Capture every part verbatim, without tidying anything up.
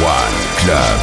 one Club.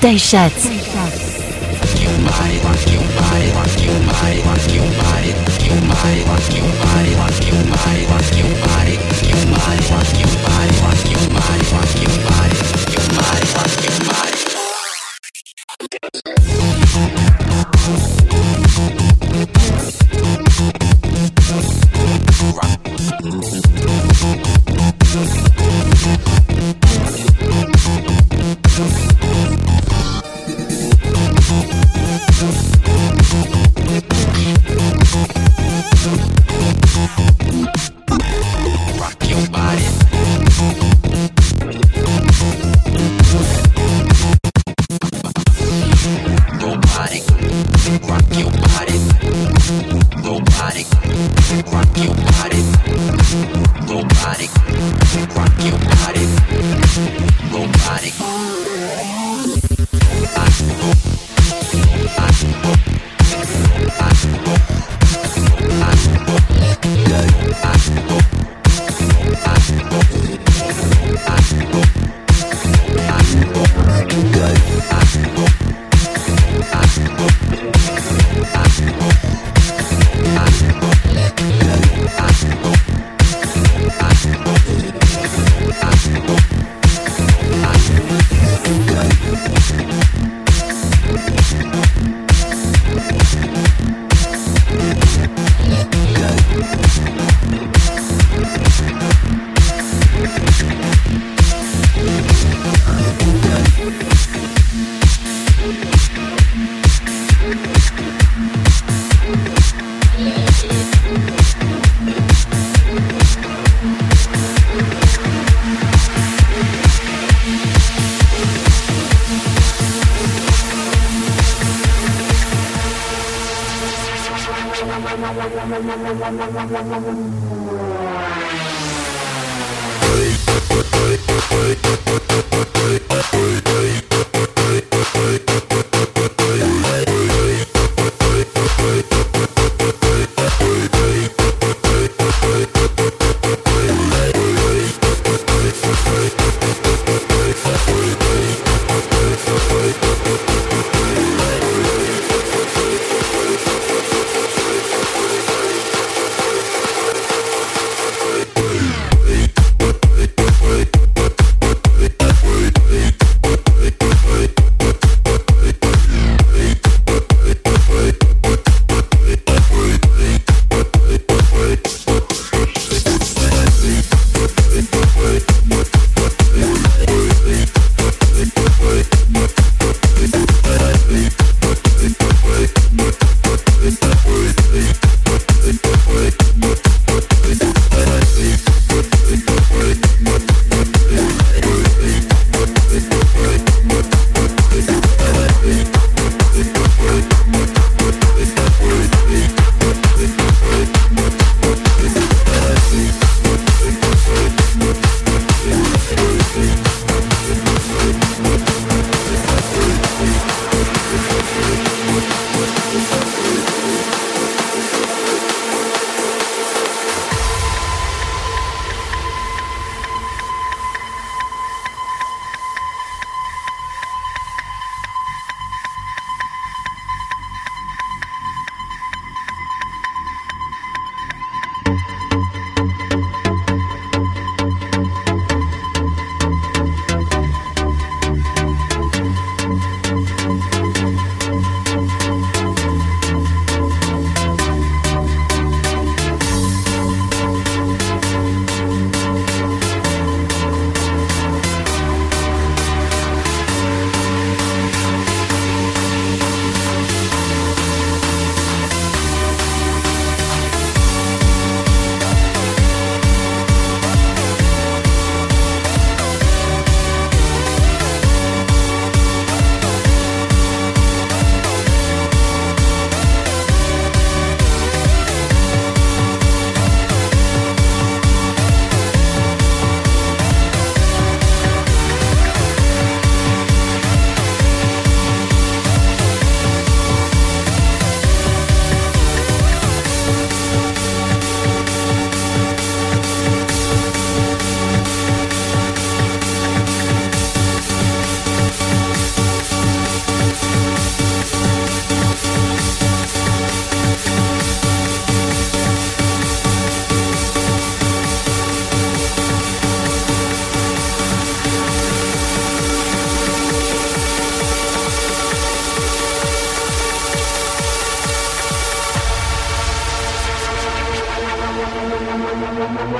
Day Shots. Day Shots.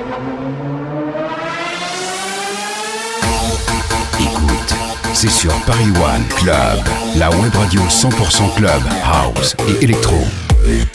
Écoute, c'est sur Paris One Club, la web radio cent pour cent club, house et électro. Mm-hmm.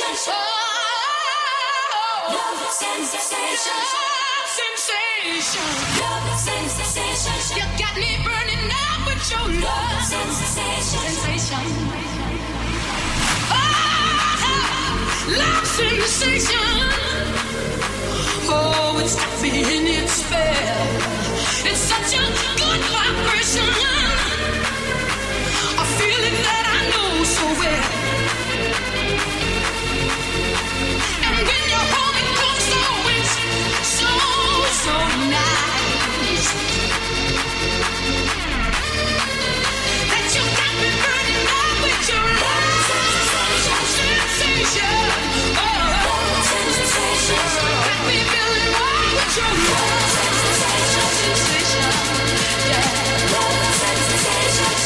sensation. Love sensation. Love sensation. Love sensation. You got me burning up with your love, love sensation. Sensation. Oh, love sensation. Oh, it's happy and it's fair. It's such a good vibration. A feeling that I know so well. And when you hold it close, so it's so, so nice that you got me burning up with your love sensation. Oh, sensation. Got me feeling warm with your love sensation. Yeah, love sensation.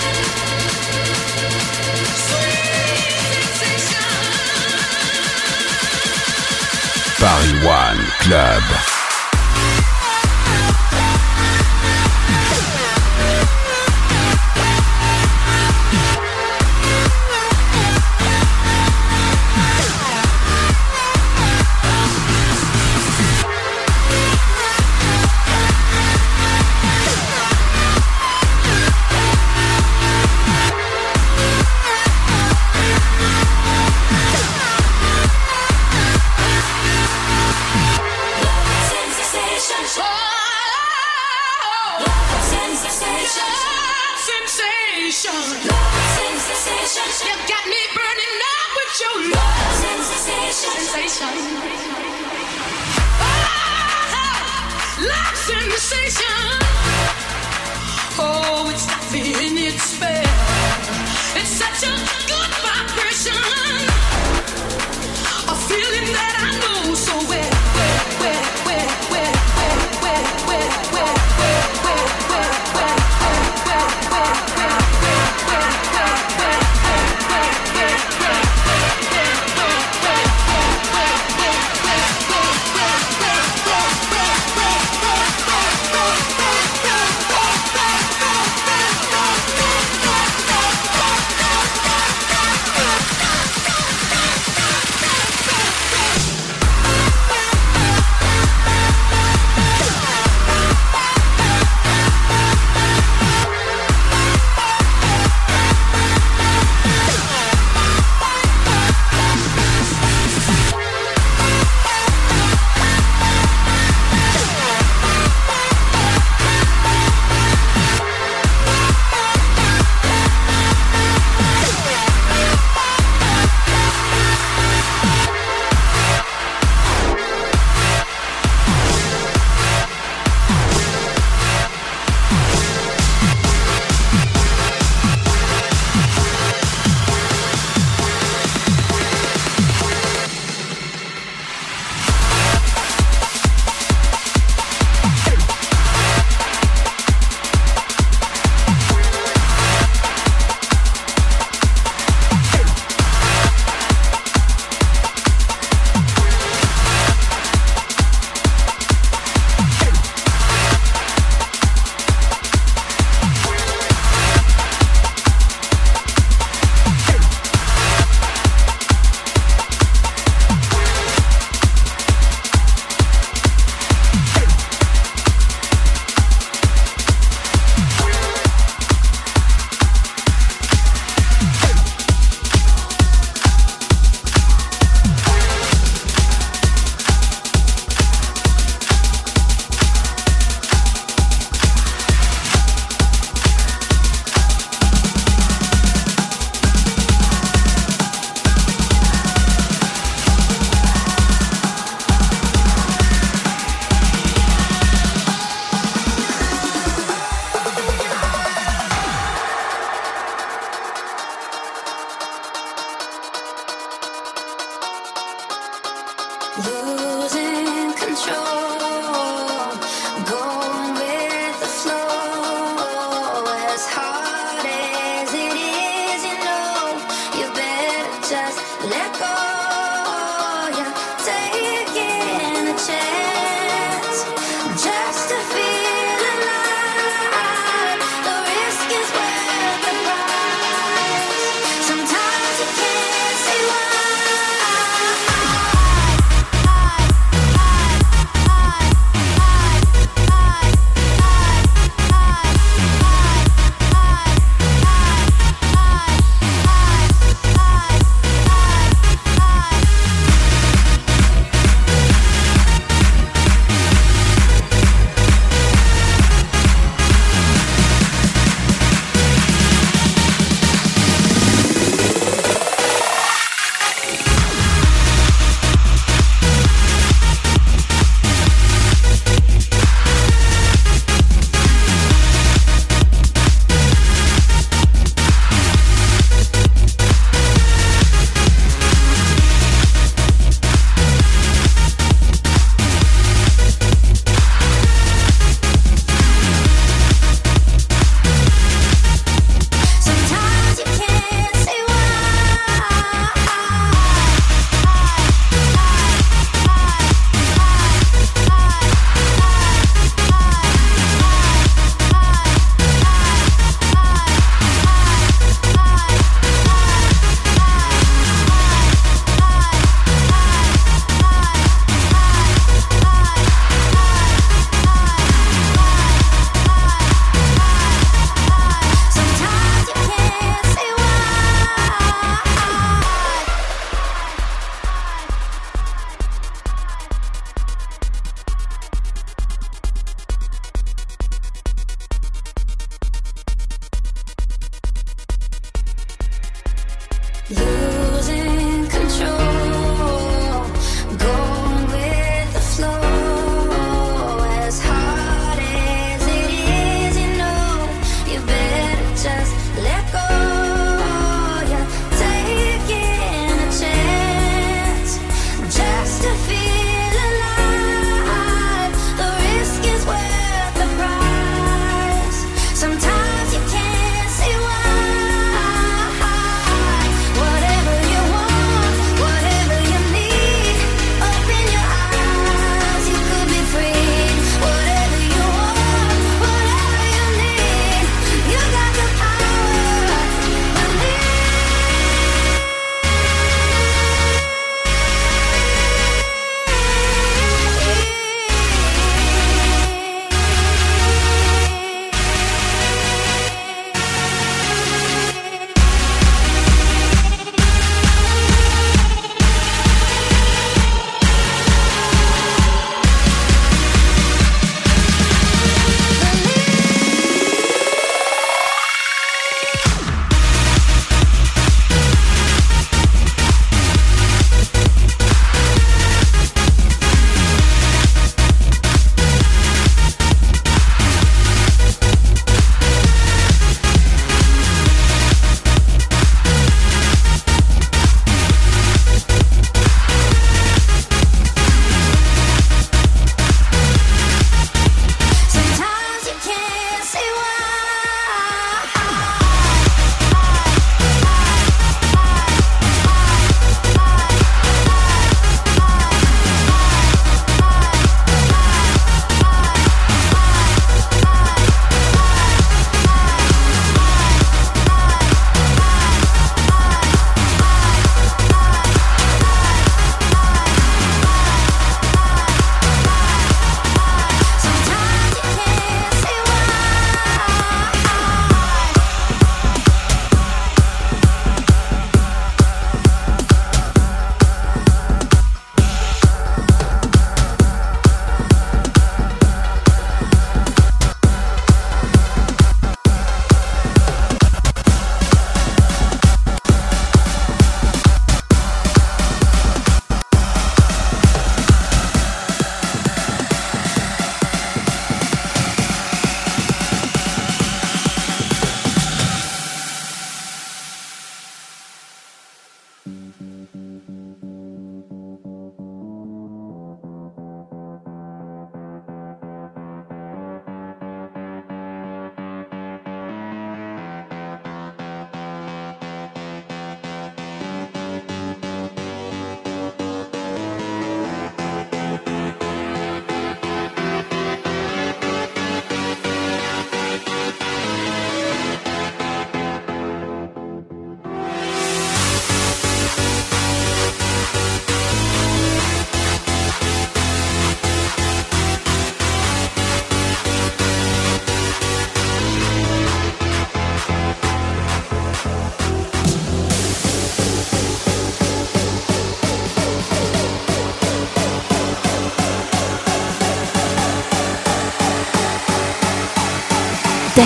Sweet. Paris One Club. Bye.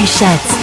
Shots.